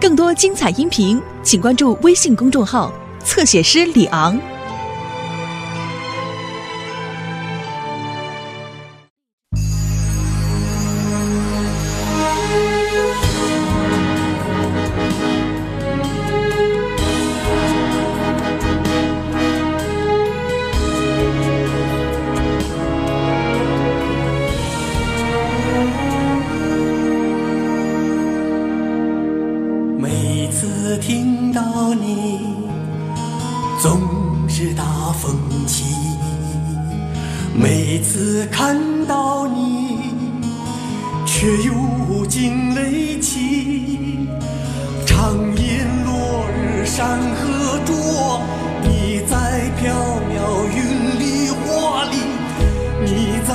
更多精彩音频，请关注微信公众号“侧写师李昂”。听到你总是大风起，每次看到你却又惊雷起。长夜落日山河灼，你在缥缈云里火里，你在。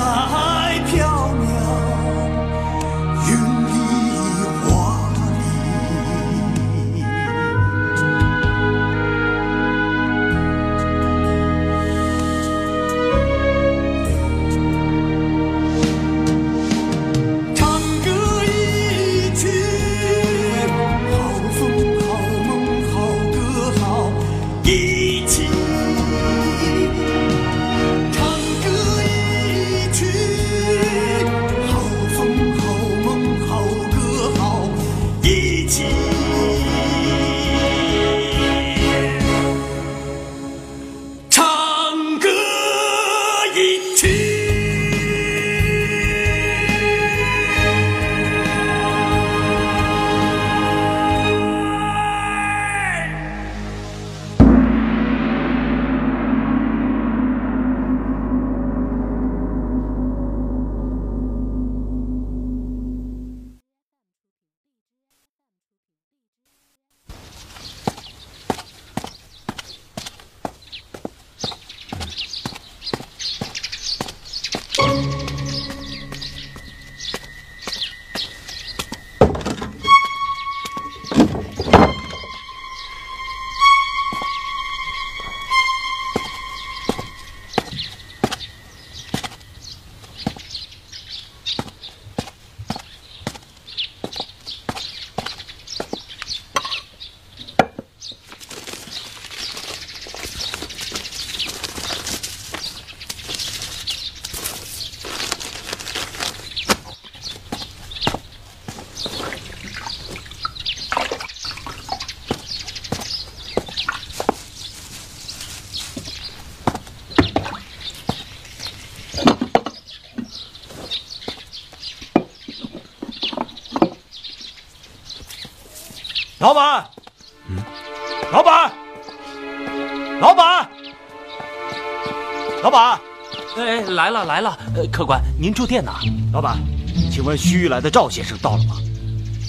老板，老板，老板，老板，哎，来了来了，客官，您住店哪？老板，请问须臾来的赵先生到了吗？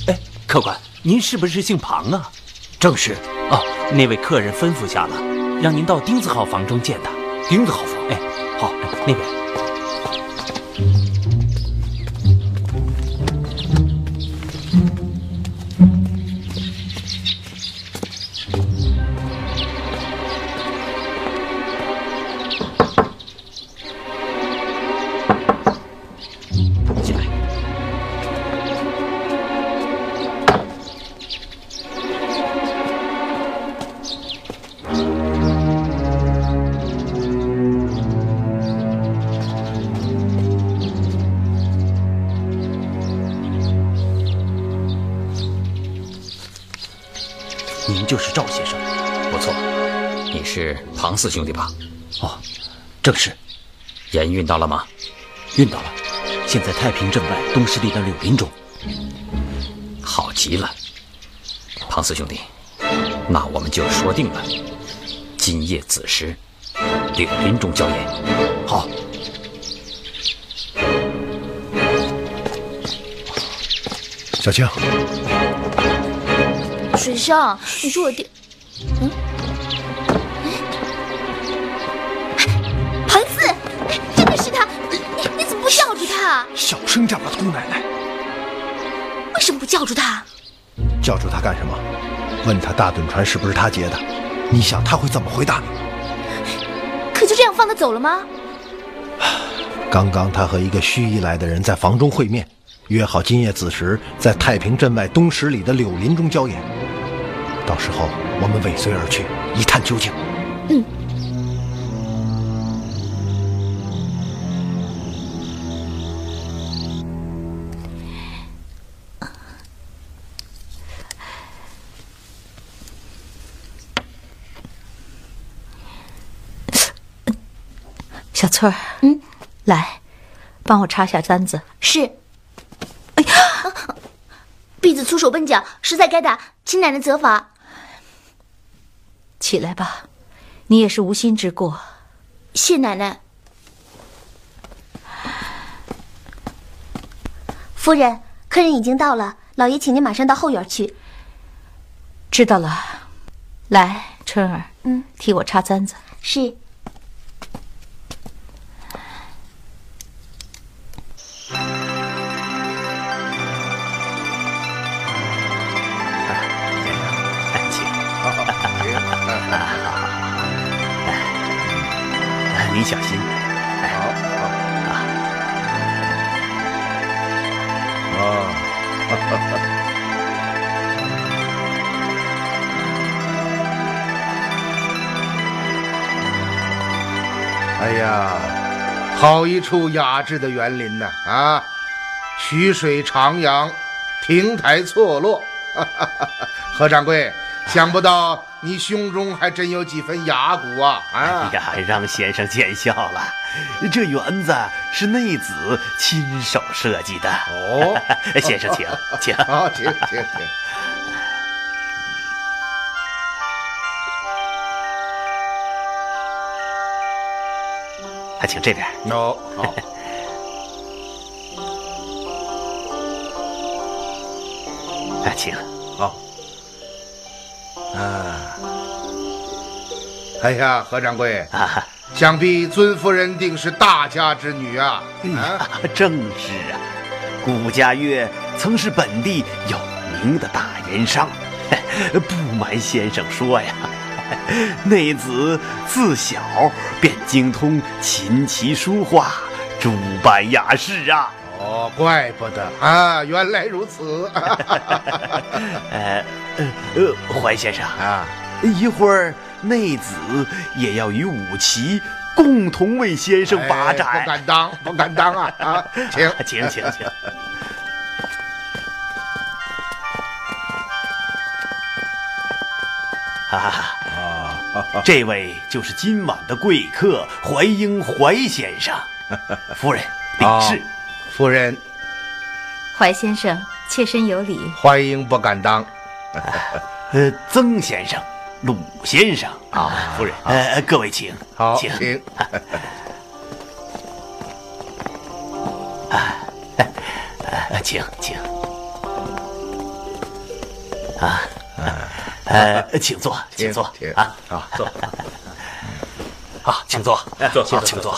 哎，客官，您是不是姓庞啊？正是。哦，那位客人吩咐下了，让您到钉子号房中见他。钉子号房？哎，好，那边。您就是赵先生，不错，你是庞四兄弟吧？哦，正是。盐运到了吗？运到了，现在太平镇外东势力的柳林中。好极了，庞四兄弟，那我们就说定了，今夜子时，柳林中交盐。好。小青。水上，你说我爹，庞四，真的是他，你怎么不叫住他？小声叫吧，姑奶奶。为什么不叫住他？叫住他干什么？问他大趸船是不是他劫的？你想他会怎么回答你？可就这样放他走了吗？刚刚他和一个虚意来的人在房中会面，约好今夜子时在太平镇外东十里的柳林中交演。到时候我们尾随而去，一探究竟。嗯。 小翠儿，嗯，来，帮我查下单子。是。哎呀，婢子粗手笨脚，实在该打，请奶奶责罚。起来吧，你也是无心之过。谢奶奶。夫人，客人已经到了，老爷，请您马上到后院去。知道了。来，春儿，嗯，替我查单子。是。 您小心，好，好啊！哦，哈哈哈！哎呀，好一处雅致的园林呐！啊，曲水徜徉，亭台错落。何掌柜，想不到。 你胸中还真有几分雅骨啊！啊哎呀，让先生见笑了。这园子是内子亲手设计的。哦，先生请，请。好，请，请，请。还请这边。哦，好。哎，请。好。 啊！哎呀，何掌柜，啊、想必尊夫人定是大家之女啊！啊，正是啊。顾家悦曾是本地有名的大盐商，不瞒先生说呀，内子自小便精通琴棋书画，诸般雅事啊。哦，怪不得啊，原来如此。怀先生啊，一会儿内子也要与武奇共同为先生把盏，哎、不敢当，不敢当啊！啊，请，请，请，请。啊，这位就是今晚的贵客怀英怀先生，夫人禀事。哦 夫人，怀先生妾身有礼。怀英不敢当。曾先生、鲁先生啊，夫人，各位请，好，请。请请。啊，请坐，请坐啊，啊，坐。好，请坐，坐，请坐。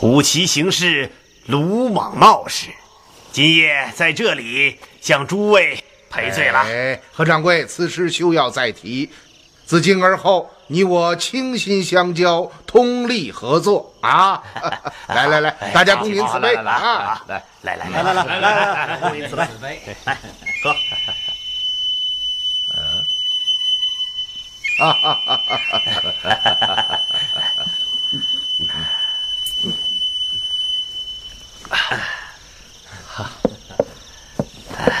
武奇行事鲁莽闹事，今夜在这里向诸位赔罪了。哎，何掌柜，此事休要再提。自今而后，你我倾心相交，通力合作啊！来来来，大家共饮此杯啊！来来来来来来来，共饮此杯，来喝。啊哈哈哈哈哈！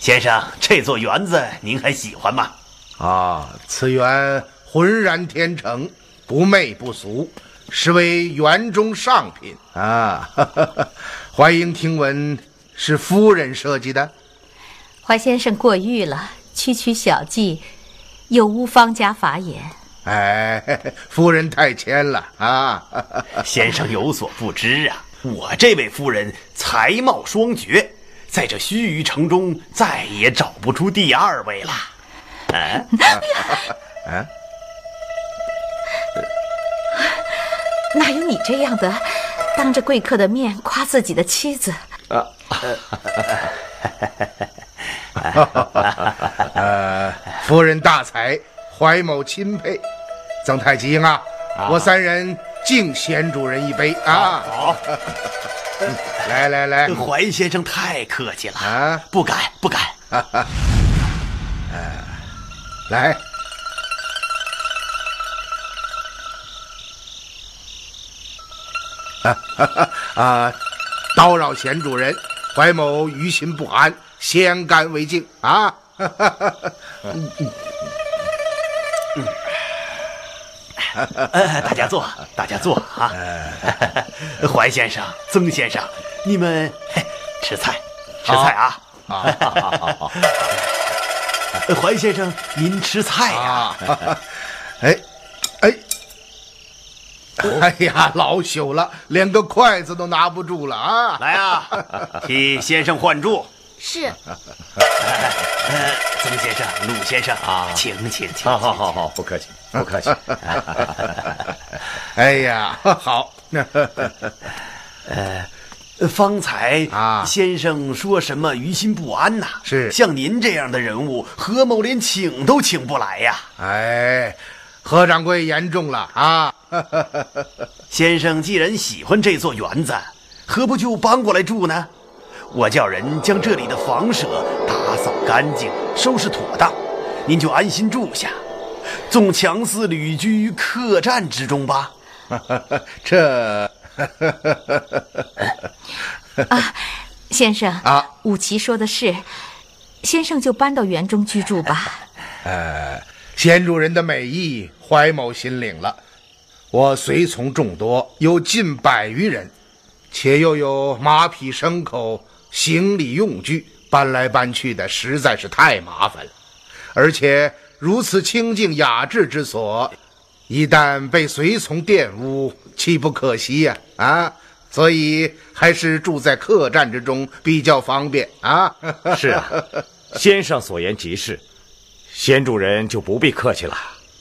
先生，这座园子您还喜欢吗？啊，此园浑然天成，不媚不俗，实为园中上品啊！怀英听闻是夫人设计的，怀先生过誉了，区区小技，有无方家法也。 哎，夫人太谦了啊！先生有所不知啊，我这位夫人才貌双绝，在这须臾城中再也找不出第二位了。哎，啊，哪有你这样的，当着贵客的面夸自己的妻子？啊，夫人大才。 怀某钦佩，曾太吉英啊，我三人敬先主人一杯啊！好。来来来，怀先生太客气了啊！不敢不敢。来，叨扰贤主人，怀某于心不安，先干为敬啊！大家坐，大家坐啊！怀先生、曾先生，你们吃菜，吃菜啊！好。怀先生，您吃菜呀？哎呀，老朽了，连个筷子都拿不住了啊！来啊，替先生换箸。是。曾先生、鲁先生啊，请。好，不客气，不客气。哎呀，好。方才啊，先生说什么于心不安呐？是，像您这样的人物，何某连请都请不来呀。哎，何掌柜言重了啊！先生既然喜欢这座园子，何不就搬过来住呢？我叫人将这里的房舍打扫干净，收拾妥当，您就安心住下，总强似旅居于客栈之中吧。这啊，先生啊，武奇说的是，先生就搬到园中居住吧。贤主人的美意，怀某心领了。我随从众多，有近100余人，且又有马匹、牲口、行李用具，搬来搬去的实在是太麻烦了。而且如此清静雅致之所，一旦被随从玷污，岂不可惜呀？啊，所以还是住在客栈之中比较方便啊。是啊，先生所言极是，贤主人就不必客气了。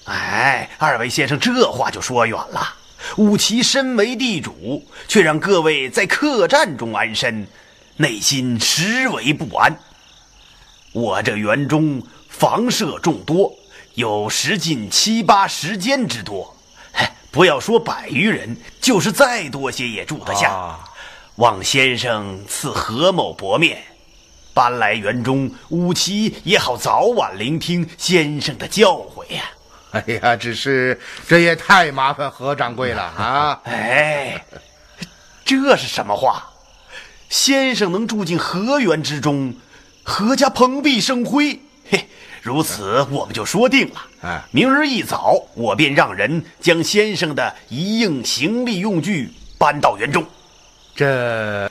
哎，二位先生这话就说远了。武奇身为地主，却让各位在客栈中安身，内心实为不安。我这园中房舍众多，有时近7、8、10间之多，不要说100余人，就是再多些也住得下。望先生赐何某薄面，搬来园中，武奇也好早晚聆听先生的教诲呀。哎呀，只是这也太麻烦何掌柜了啊！哎，这是什么话？先生能住进何园之中，何家蓬荜生辉。嘿，如此我们就说定了。明日一早，我便让人将先生的一应行李用具搬到园中。这，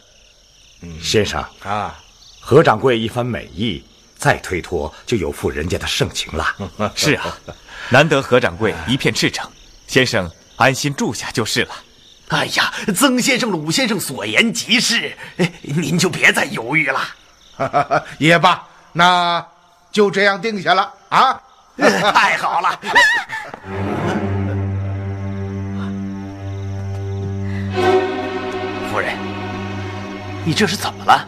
先生啊，何掌柜一番美意，再推脱就有负人家的盛情了。是啊，难得何掌柜一片赤诚，先生安心住下就是了。哎呀，曾先生、鲁先生所言极是，您就别再犹豫了。也罢，那就这样定下了啊！太好了。夫人，你这是怎么了？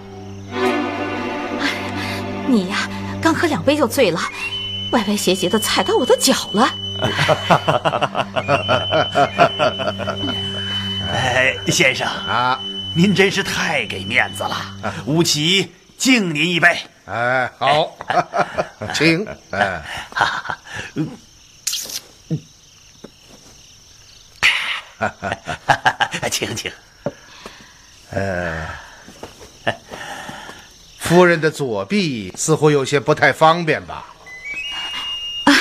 你呀，刚喝2杯就醉了，歪歪斜斜的踩到我的脚了。哎，先生啊，您真是太给面子了，武奇敬您一杯。哎，好，请。哎，请。夫人的左臂似乎有些不太方便吧？啊，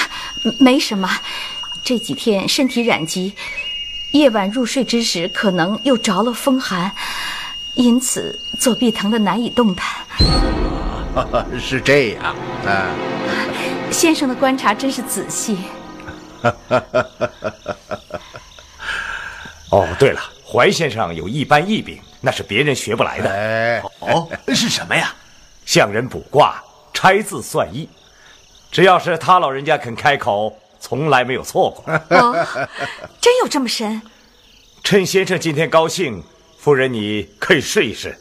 没什么，这几天身体染疾，夜晚入睡之时可能又着了风寒，因此左臂疼得难以动弹。是这样啊。先生的观察真是仔细。哦，对了，怀先生有一般异禀，那是别人学不来的。哎，哦，是什么呀？向人卜卦，拆字算易，只要是他老人家肯开口，从来没有错过。真有这么神？趁先生今天高兴，夫人你可以试一试。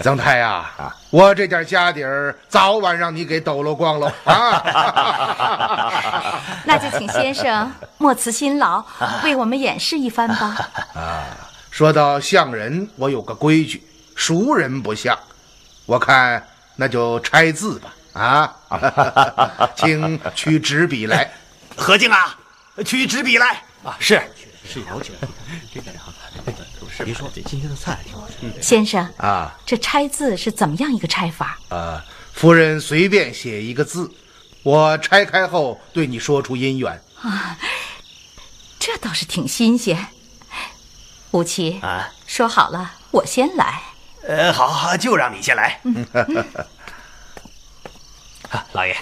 曾太啊，我这点家底儿早晚让你给抖落光了啊！那就请先生莫辞辛劳，为我们演示一番吧。啊，说到相人，我有个规矩，熟人不相。我看那就拆字吧。啊，请取纸笔来。何静啊，取纸笔来。啊，是好久，这个别说这今天的菜挺好吃。先生啊，这拆字是怎么样一个拆法？夫人随便写一个字，我拆开后对你说出姻缘。啊，这倒是挺新鲜。吴奇啊，说好了我先来。好，就让你先来。啊，老爷，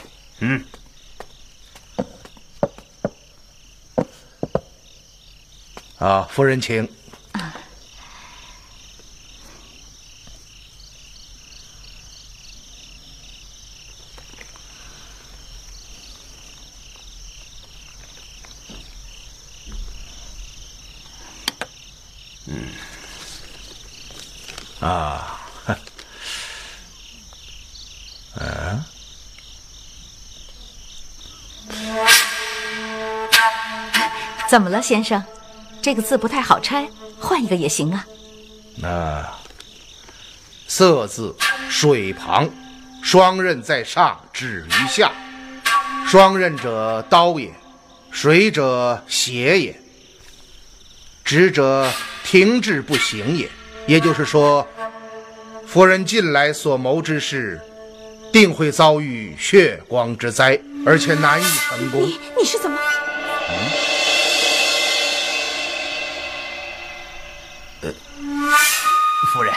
啊，夫人请。怎么了，先生？这个字不太好拆，换一个也行啊。色字水旁，双刃在上，止于下。双刃者刀也，水者邪也，止者停滞不行也。也就是说，夫人近来所谋之事，定会遭遇血光之灾，而且难以成功。你是怎么？夫人，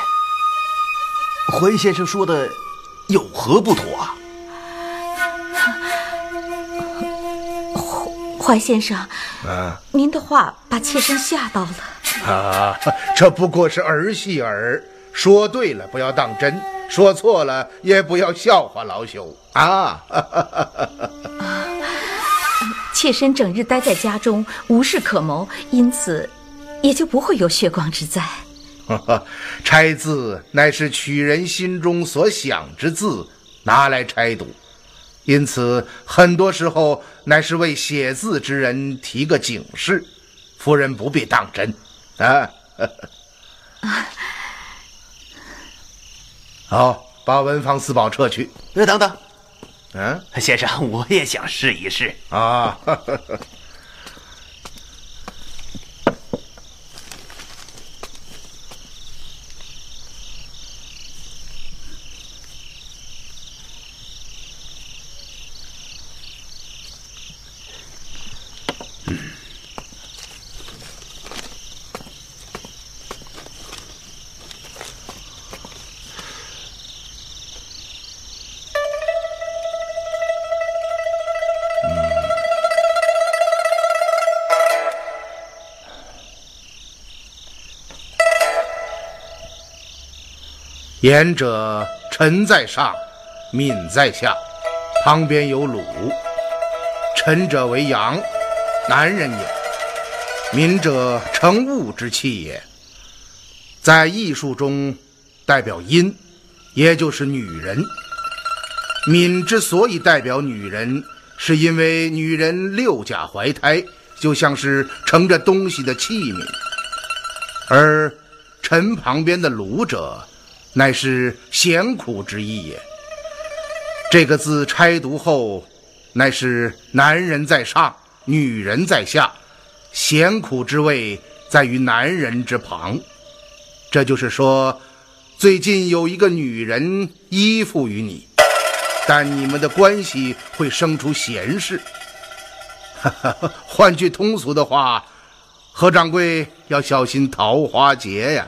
怀先生说的有何不妥啊？怀先生，您的话把妾身吓到了。这不过是儿戏耳，说对了不要当真，说错了也不要笑话老朽啊。妾身整日待在家中，无事可谋，因此也就不会有血光之灾。拆字乃是取人心中所想之字，拿来拆读，因此很多时候乃是为写字之人提个警示，夫人不必当真啊。好，把文房四宝撤去。等等，先生，我也想试一试啊。言者臣在上，敏在下，旁边有鲁。臣者为阳，男人也；敏者成物之气也，在艺术中代表阴，也就是女人。敏之所以代表女人，是因为女人六甲怀胎，就像是盛着东西的器皿。而臣旁边的鲁者，乃是咸苦之意也。这个字拆读后，乃是男人在上，女人在下，咸苦之味在于男人之旁。这就是说，最近有一个女人依附于你，但你们的关系会生出闲事。换句通俗的话，何掌柜要小心桃花劫呀！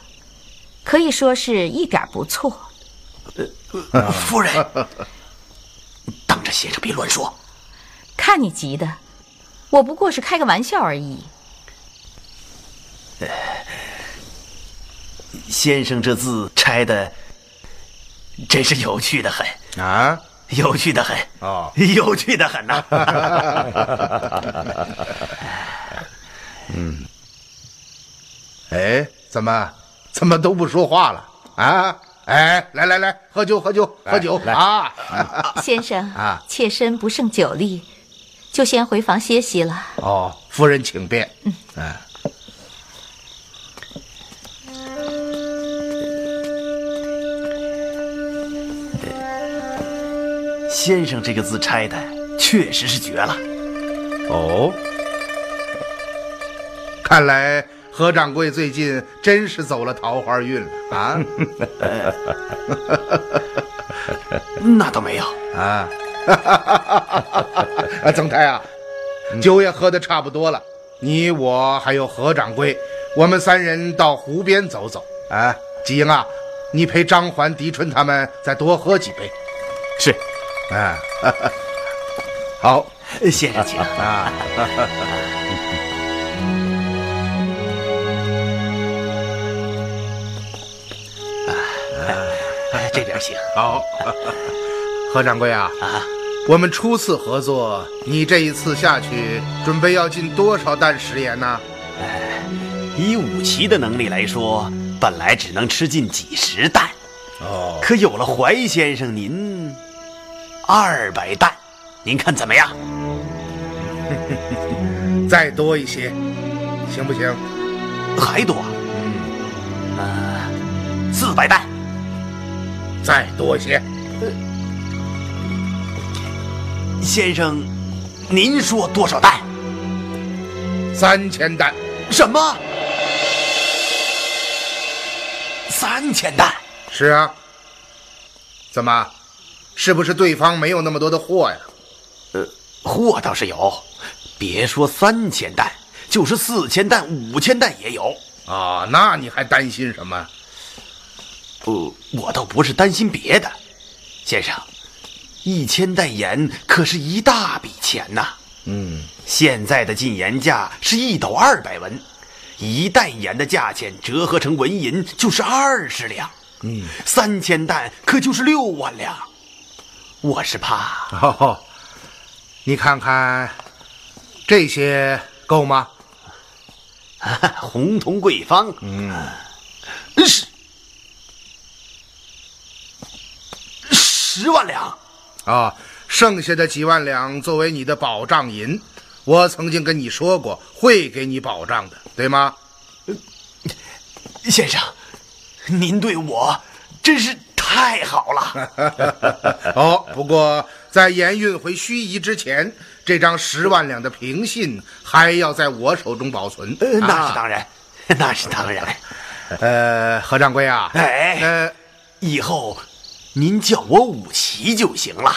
可以说是一点不错。夫人，当着先生别乱说。看你急的，我不过是开个玩笑而已。先生这字拆的真是有趣的很啊，有趣的很哦，有趣的很呐、啊。嗯，哎，怎么都不说话了啊？哎，来，喝酒啊！先生啊，妾身不胜酒力，就先回房歇息了。哦，夫人请便。嗯，哎。先生这个字拆的确实是绝了。哦，看来何掌柜最近真是走了桃花运了啊！那倒没有啊！啊，曾太啊，酒也喝得差不多了，你我还有何掌柜，我们三人到湖边走走啊！吉英啊，你陪张环、狄春他们再多喝几杯。是。啊，好，先生请啊！这点行。好，何掌柜啊，啊，我们初次合作，你这一次下去准备要进多少担食盐呢？以武奇的能力来说，本来只能吃进几十担，哦，可有了怀先生您。200担，您看怎么样？再多一些，行不行？还多？嗯，400担，再多一些。先生，您说多少担？3000担。什么？3000担？是啊。怎么？是不是对方没有那么多的货呀？货倒是有，别说3000担，就是4000担、5000担也有啊。那你还担心什么？我倒不是担心别的，先生，1000担盐可是一大笔钱呐、啊。嗯，现在的进盐价是1斗200文，1担盐的价钱折合成文银就是20两。嗯，3000担可就是6万两。我是怕哦，你看看这些够吗？红铜贵方，嗯，10万两啊、哦！剩下的几万两作为你的保障银，我曾经跟你说过会给你保障的，对吗？先生，您对我真是。太好了！哦，不过在盐运回盱眙之前，这张10万两的凭信还要在我手中保存。那是当然，那是当然。何掌柜啊，哎，以后您叫我武奇就行了。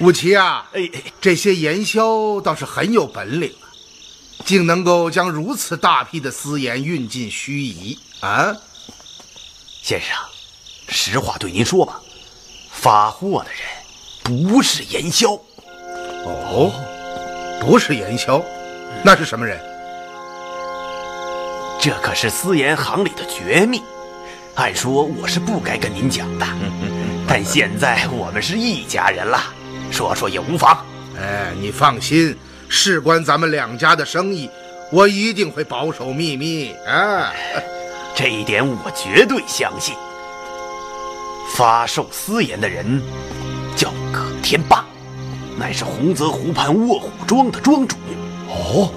武奇啊，这些盐枭倒是很有本领啊，竟能够将如此大批的私盐运进盱眙啊！先生，实话对您说吧，发货的人不是盐枭。哦，不是盐枭，那是什么人？这可是私盐行里的绝密，按说我是不该跟您讲的，但现在我们是一家人了，说说也无妨。哎，你放心，事关咱们两家的生意，我一定会保守秘密啊。这一点我绝对相信。发售私盐的人叫葛天霸，乃是洪泽湖畔卧虎庄的庄主。哦，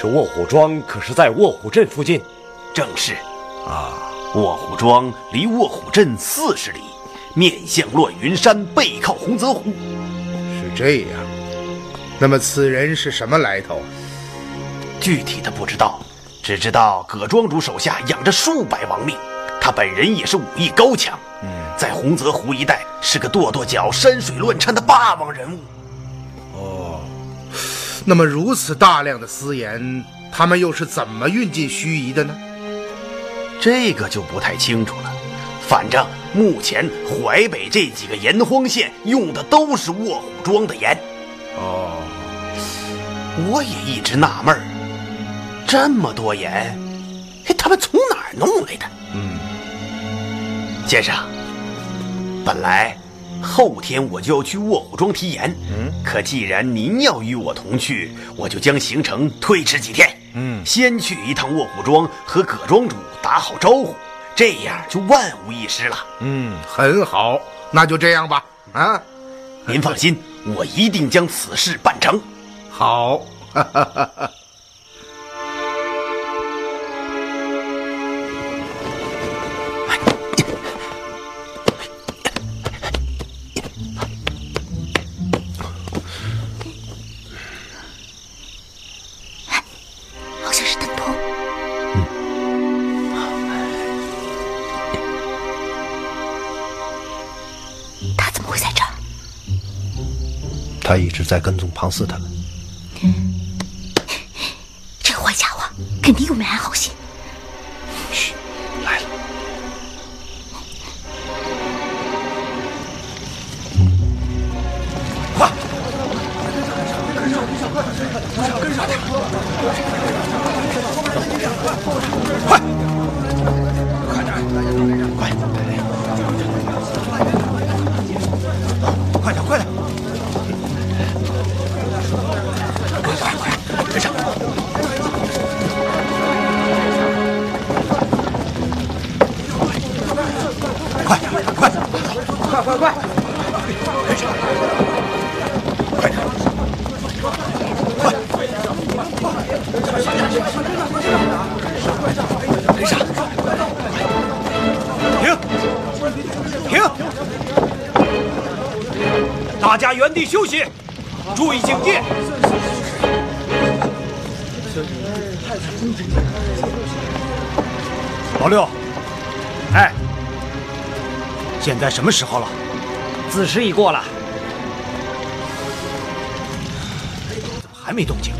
这卧虎庄可是在卧虎镇附近？正是。啊，卧虎庄离卧虎镇40里，面向乱云山，背靠洪泽湖。是这样。那么此人是什么来头？具体的不知道，只知道葛庄主手下养着数百亡命，他本人也是武艺高强，在洪泽湖一带是个跺跺脚、山水乱颤的霸王人物。哦，那么如此大量的私盐，他们又是怎么运进盱眙的呢？这个就不太清楚了。反正目前淮北这几个盐荒县用的都是卧虎庄的盐。哦，我也一直纳闷儿。这么多盐，他们从哪儿弄来的？先生，本来后天我就要去卧虎庄提盐，可既然您要与我同去，我就将行程推迟几天。先去一趟卧虎庄，和葛庄主打好招呼，这样就万无一失了。很好，那就这样吧。您放心，我一定将此事办成。好。他一直在跟踪庞四他们。这个坏家伙肯定又没安好心。嘘，来了。快！跟上！快点！快！大家原地休息，注意警戒。老六，现在什么时候了？子时已过了，怎么还没动静？不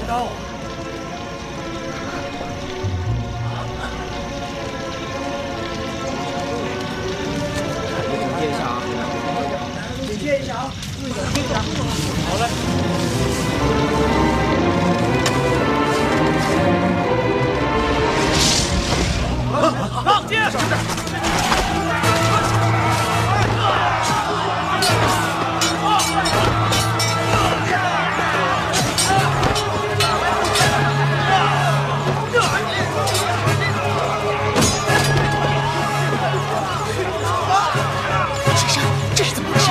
知道。警戒一下啊！好嘞。放箭！先生，这是怎么回事？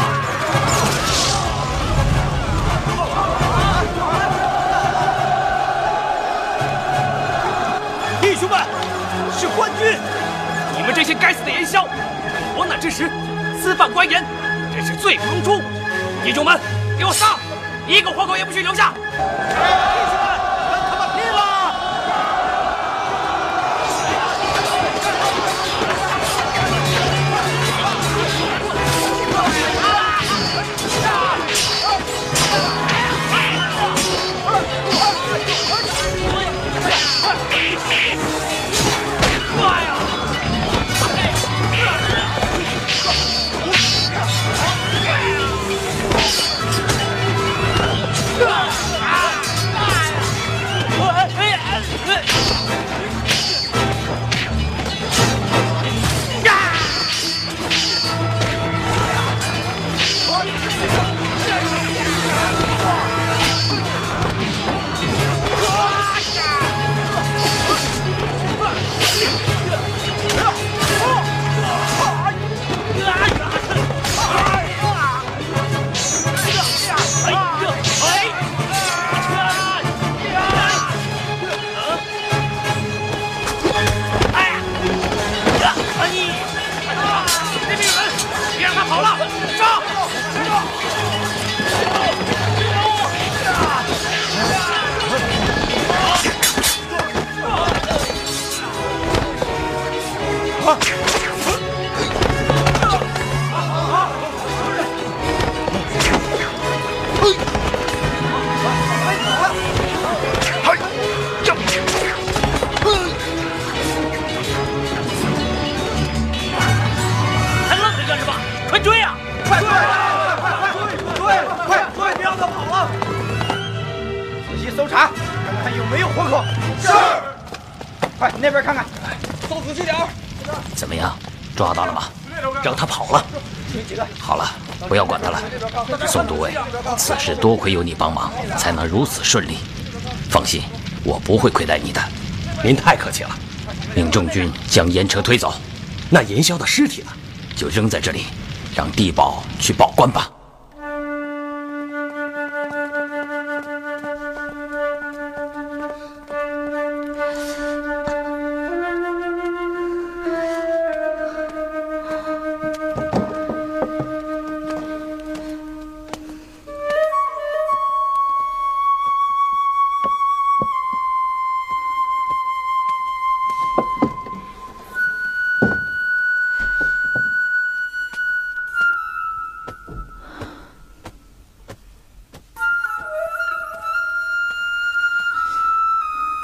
弟兄们，是官军！你们这些该死的盐枭，狂揽之时私贩官盐，真是罪不容诛！弟兄们，给我杀，一个活口也不许留下！快，那边看看，搜仔细点儿。怎么样，抓到了吗？让他跑了。好了，不要管他了。宋都尉，此事多亏有你帮忙，才能如此顺利。放心，我不会亏待你的。您太客气了。命众军将盐车推走。那银霄的尸体呢？就扔在这里，让地保去报官吧。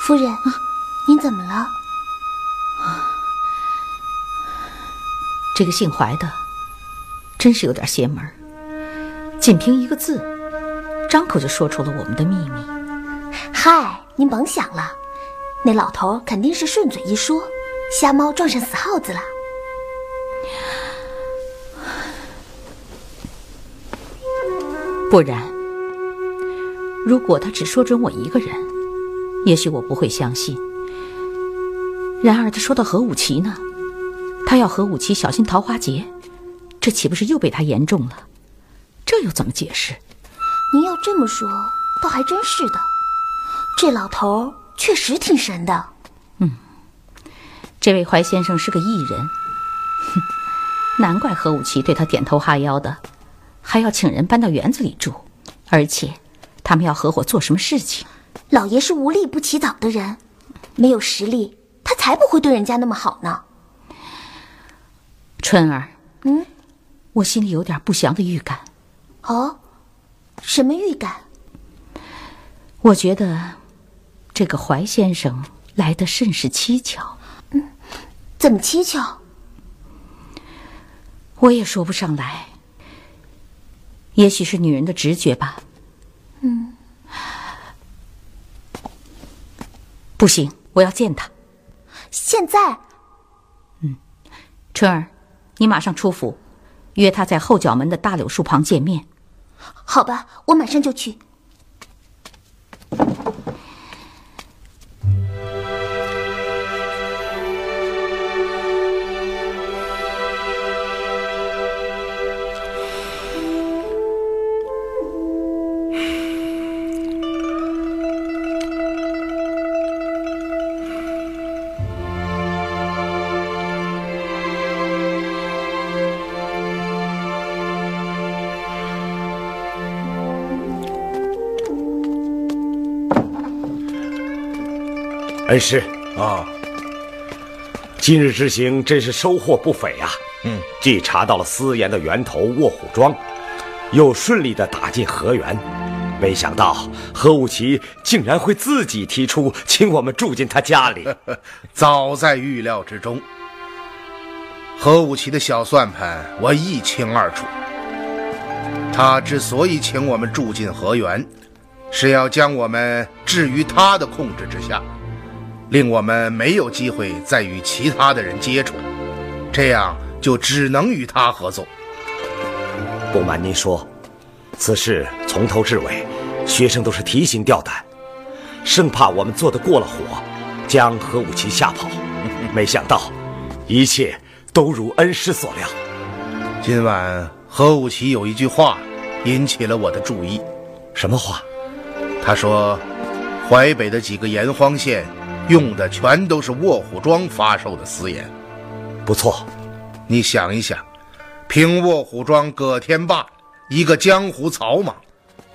夫人，您怎么了？这个姓怀的，真是有点邪门，仅凭一个字，张口就说出了我们的秘密。嗨，您甭想了，那老头肯定是顺嘴一说，瞎猫撞上死耗子了。不然，如果他只说准我一个人。 也许我不会相信。然而他说到何武奇呢，他要何武奇小心桃花劫，这岂不是又被他言中了？这又怎么解释？您要这么说，倒还真是的。这老头确实挺神的。嗯，这位怀先生是个艺人，哼，难怪何武奇对他点头哈腰的，还要请人搬到园子里住，而且他们要合伙做什么事情。 老爷是无利不起早的人，没有实力，他才不会对人家那么好呢。春儿，嗯，我心里有点不祥的预感。哦，什么预感？我觉得这个怀先生来得甚是蹊跷。嗯，怎么蹊跷？我也说不上来。也许是女人的直觉吧。嗯。 不行，我要见他。现在。嗯，春儿，你马上出府，约他在后角门的大柳树旁见面。好吧，我马上就去。恩师啊，今日之行真是收获不菲啊！嗯，既查到了私盐的源头卧虎庄，又顺利的打进河源。没想到何武奇竟然会自己提出请我们住进他家里，早在预料之中。何武奇的小算盘我一清二楚。他之所以请我们住进河源，是要将我们置于他的控制之下。 令我们没有机会再与其他的人接触，这样就只能与他合作。不瞒您说，此事从头至尾，学生都是提心吊胆，生怕我们做得过了火，将何武奇吓跑。没想到，一切都如恩师所料。今晚何武奇有一句话引起了我的注意。什么话？他说，淮北的几个盐荒县。 用的全都是卧虎庄发售的私盐，不错。你想一想，凭卧虎庄葛天霸一个江湖草莽，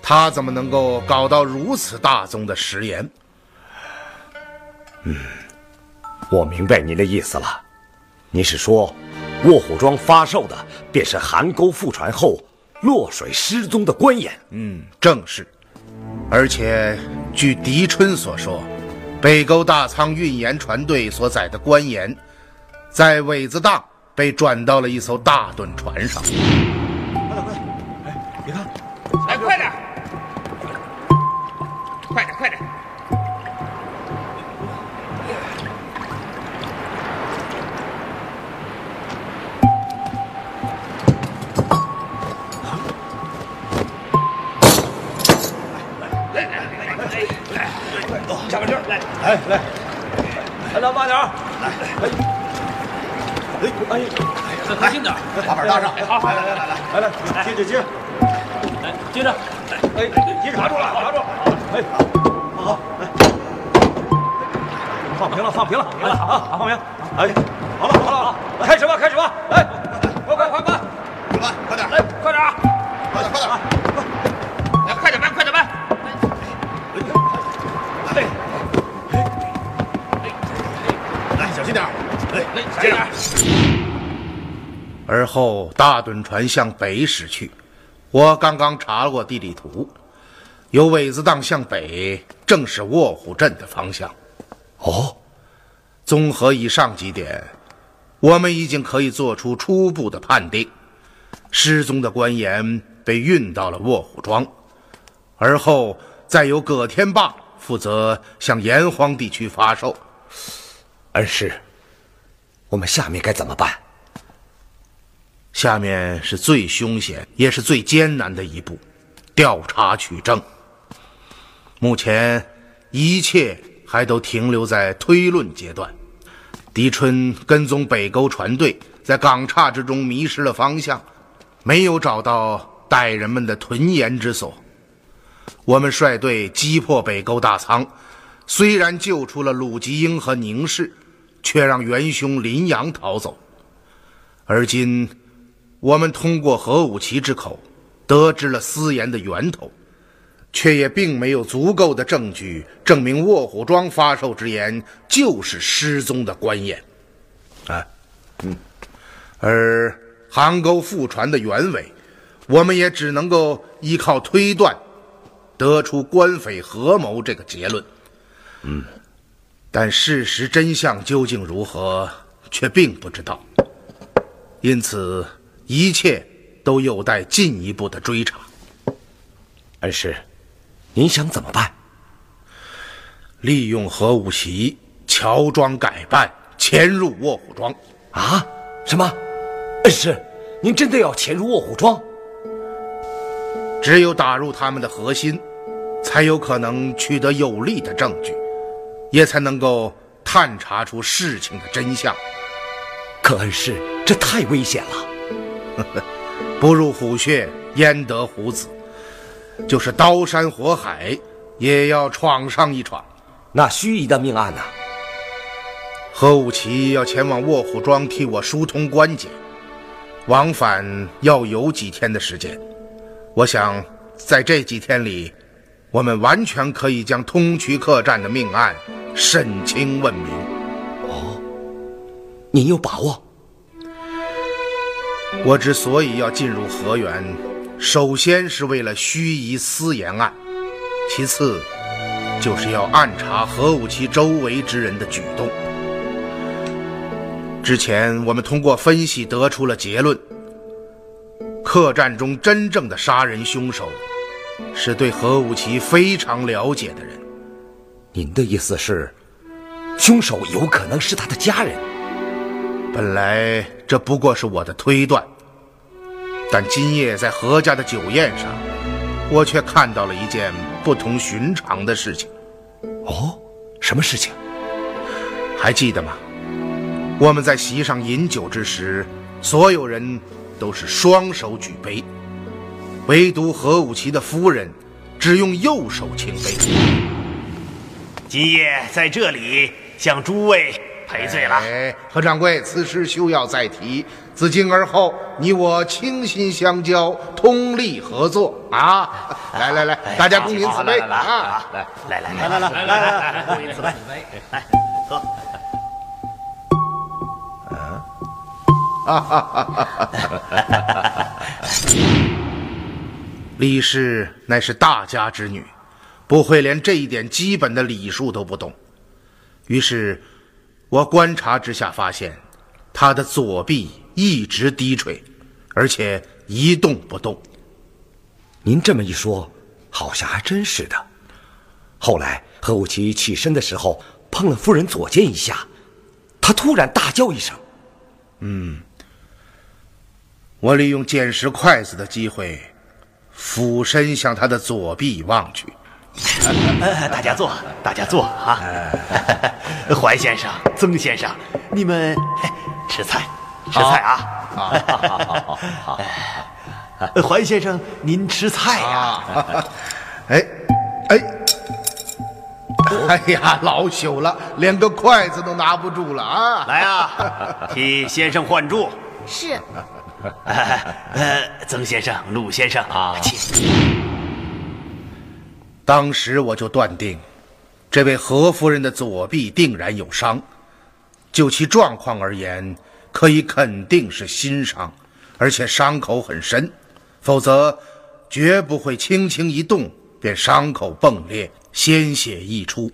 他怎么能够搞到如此大宗的食盐？嗯，我明白您的意思了。您是说，卧虎庄发售的便是邗沟复船后落水失踪的官盐？嗯，正是。而且据狄春所说。 北沟大仓运盐船队所载的官盐，在苇子荡被转到了一艘大趸船上。快点！哎，你看，哎，快点！哎，来，咱俩慢点啊！来，哎，再核心点，把板搭上。好，来，接，来，接着，哎，别卡住了，卡住，哎，好，来，放平了，啊，放平，哎，好了，开始吧，来，快，快点，来，快点啊，快点啊！ 而后大墩船向北驶去，我刚刚查了过地理图，由苇子荡向北正是卧虎镇的方向。哦，综合以上几点，我们已经可以做出初步的判定：失踪的官员被运到了卧虎庄，而后再由葛天霸负责向炎黄地区发售。恩师，我们下面该怎么办？ 下面是最凶险，也是最艰难的一步，调查取证。目前一切还都停留在推论阶段。狄春跟踪北沟船队，在港岔之中迷失了方向，没有找到带人们的屯岩之所。我们率队击破北沟大仓，虽然救出了鲁吉英和宁氏，却让元凶林阳逃走。而今， 我们通过何武奇之口得知了私盐的源头，却也并没有足够的证据证明卧虎庄发售之盐就是失踪的官盐。啊，而杭沟副船的原委，我们也只能够依靠推断，得出官匪合谋这个结论。嗯，但事实真相究竟如何，却并不知道，因此 一切都有待进一步的追查。恩师，您想怎么办？利用何武奇乔装改扮，潜入卧虎庄。啊？什么？恩师，您真的要潜入卧虎庄？只有打入他们的核心，才有可能取得有力的证据，也才能够探查出事情的真相。可恩师，这太危险了。 不入虎穴，焉得虎子？就是刀山火海，也要闯上一闯。那盱眙的命案呢？何武奇要前往卧虎庄替我疏通关节，往返要有几天的时间。我想，在这几天里，我们完全可以将通衢客栈的命案审清问明。哦，您有把握？ 我之所以要进入河源，首先是为了盱眙私盐案，其次就是要暗查何武奇周围之人的举动。之前我们通过分析得出了结论：客栈中真正的杀人凶手是对何武奇非常了解的人。您的意思是，凶手有可能是他的家人？ 本来这不过是我的推断，但今夜在何家的酒宴上，我却看到了一件不同寻常的事情。哦，什么事情？还记得吗？我们在席上饮酒之时，所有人都是双手举杯，唯独何武奇的夫人只用右手轻杯。今夜在这里向诸位 赔罪了。哎，何掌柜，此事休要再提。自今而后，你我倾心相交，通力合作啊！来，大家共饮此杯啊！来，共饮此杯，来喝。啊！哈！李氏乃是大家之女，不会连这一点基本的礼数都不懂，于是 我观察之下发现，他的左臂一直低垂，而且一动不动。您这么一说，好像还真是的。后来何武奇起身的时候碰了夫人左肩一下，他突然大叫一声。嗯，我利用捡拾筷子的机会，俯身向他的左臂望去。大家坐，大家坐啊！怀先生、曾先生，你们吃菜，吃菜啊！好，怀先生，您吃菜呀？哎呀，老朽了，连个筷子都拿不住了啊！来啊，替先生换箸。是。曾先生、陆先生啊，请。 当时我就断定，这位何夫人的左臂定然有伤，就其状况而言，可以肯定是心伤，而且伤口很深，否则绝不会轻轻一动便伤口迸裂，鲜血溢出。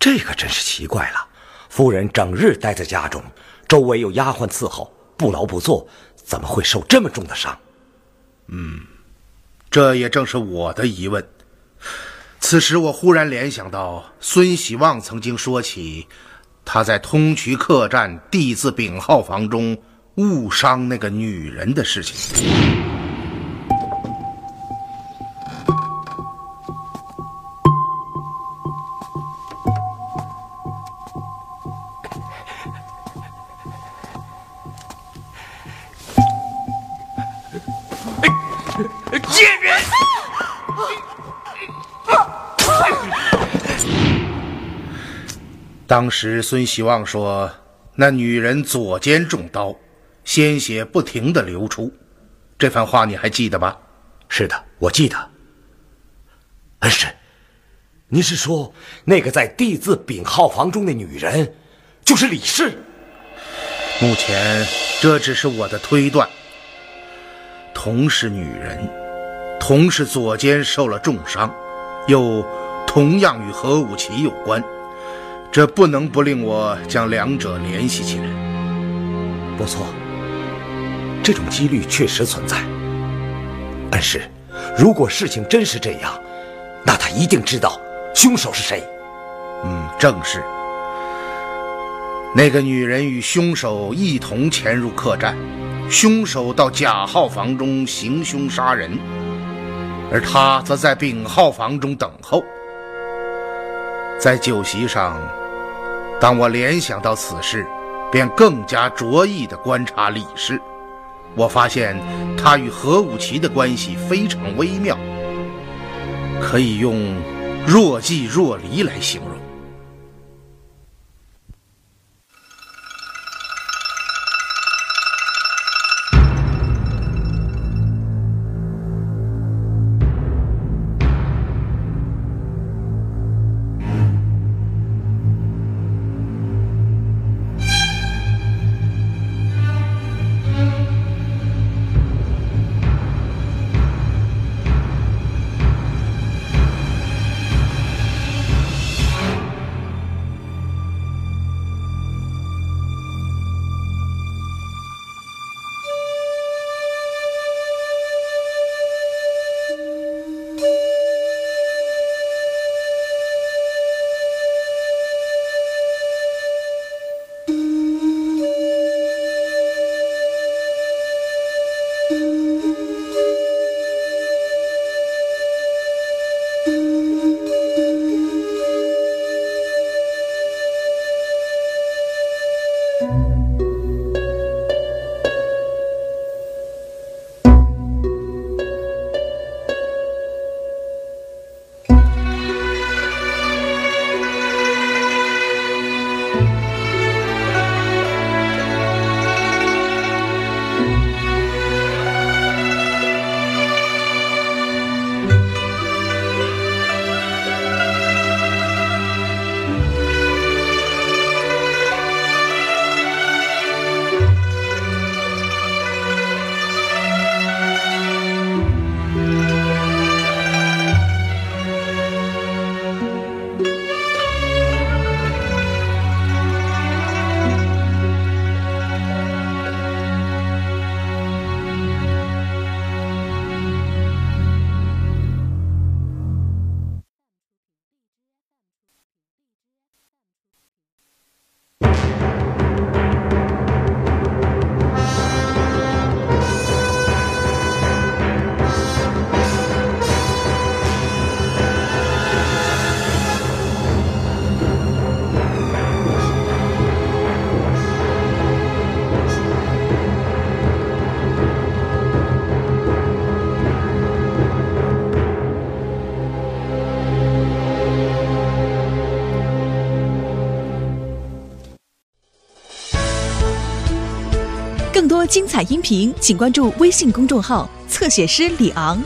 这可真是奇怪了，夫人整日待在家中，周围有丫鬟伺候，不劳不作，怎么会受这么重的伤？这也正是我的疑问。 此时，我忽然联想到孙喜旺曾经说起，他在通衢客栈 D 字丙号房中误伤那个女人的事情。贱人！ 当时孙喜旺说，那女人左肩中刀，鲜血不停地流出。这番话你还记得吗？是的，我记得。恩师，您是说那个在 D 字丙号房中的女人，就是李氏？目前这只是我的推断。同是女人，同是左肩受了重伤，又同样与何武奇有关。 这不能不令我将两者联系起来。不错，这种几率确实存在。恩师，如果事情真是这样，那他一定知道凶手是谁。正是。那个女人与凶手一同潜入客栈，凶手到甲号房中行凶杀人，而她则在丙号房中等候。在酒席上。 当我联想到此事，便更加着意地观察李氏。我发现他与何武奇的关系非常微妙，可以用若即若离来形容。更多精彩音频，请关注微信公众号“侧写师李昂”。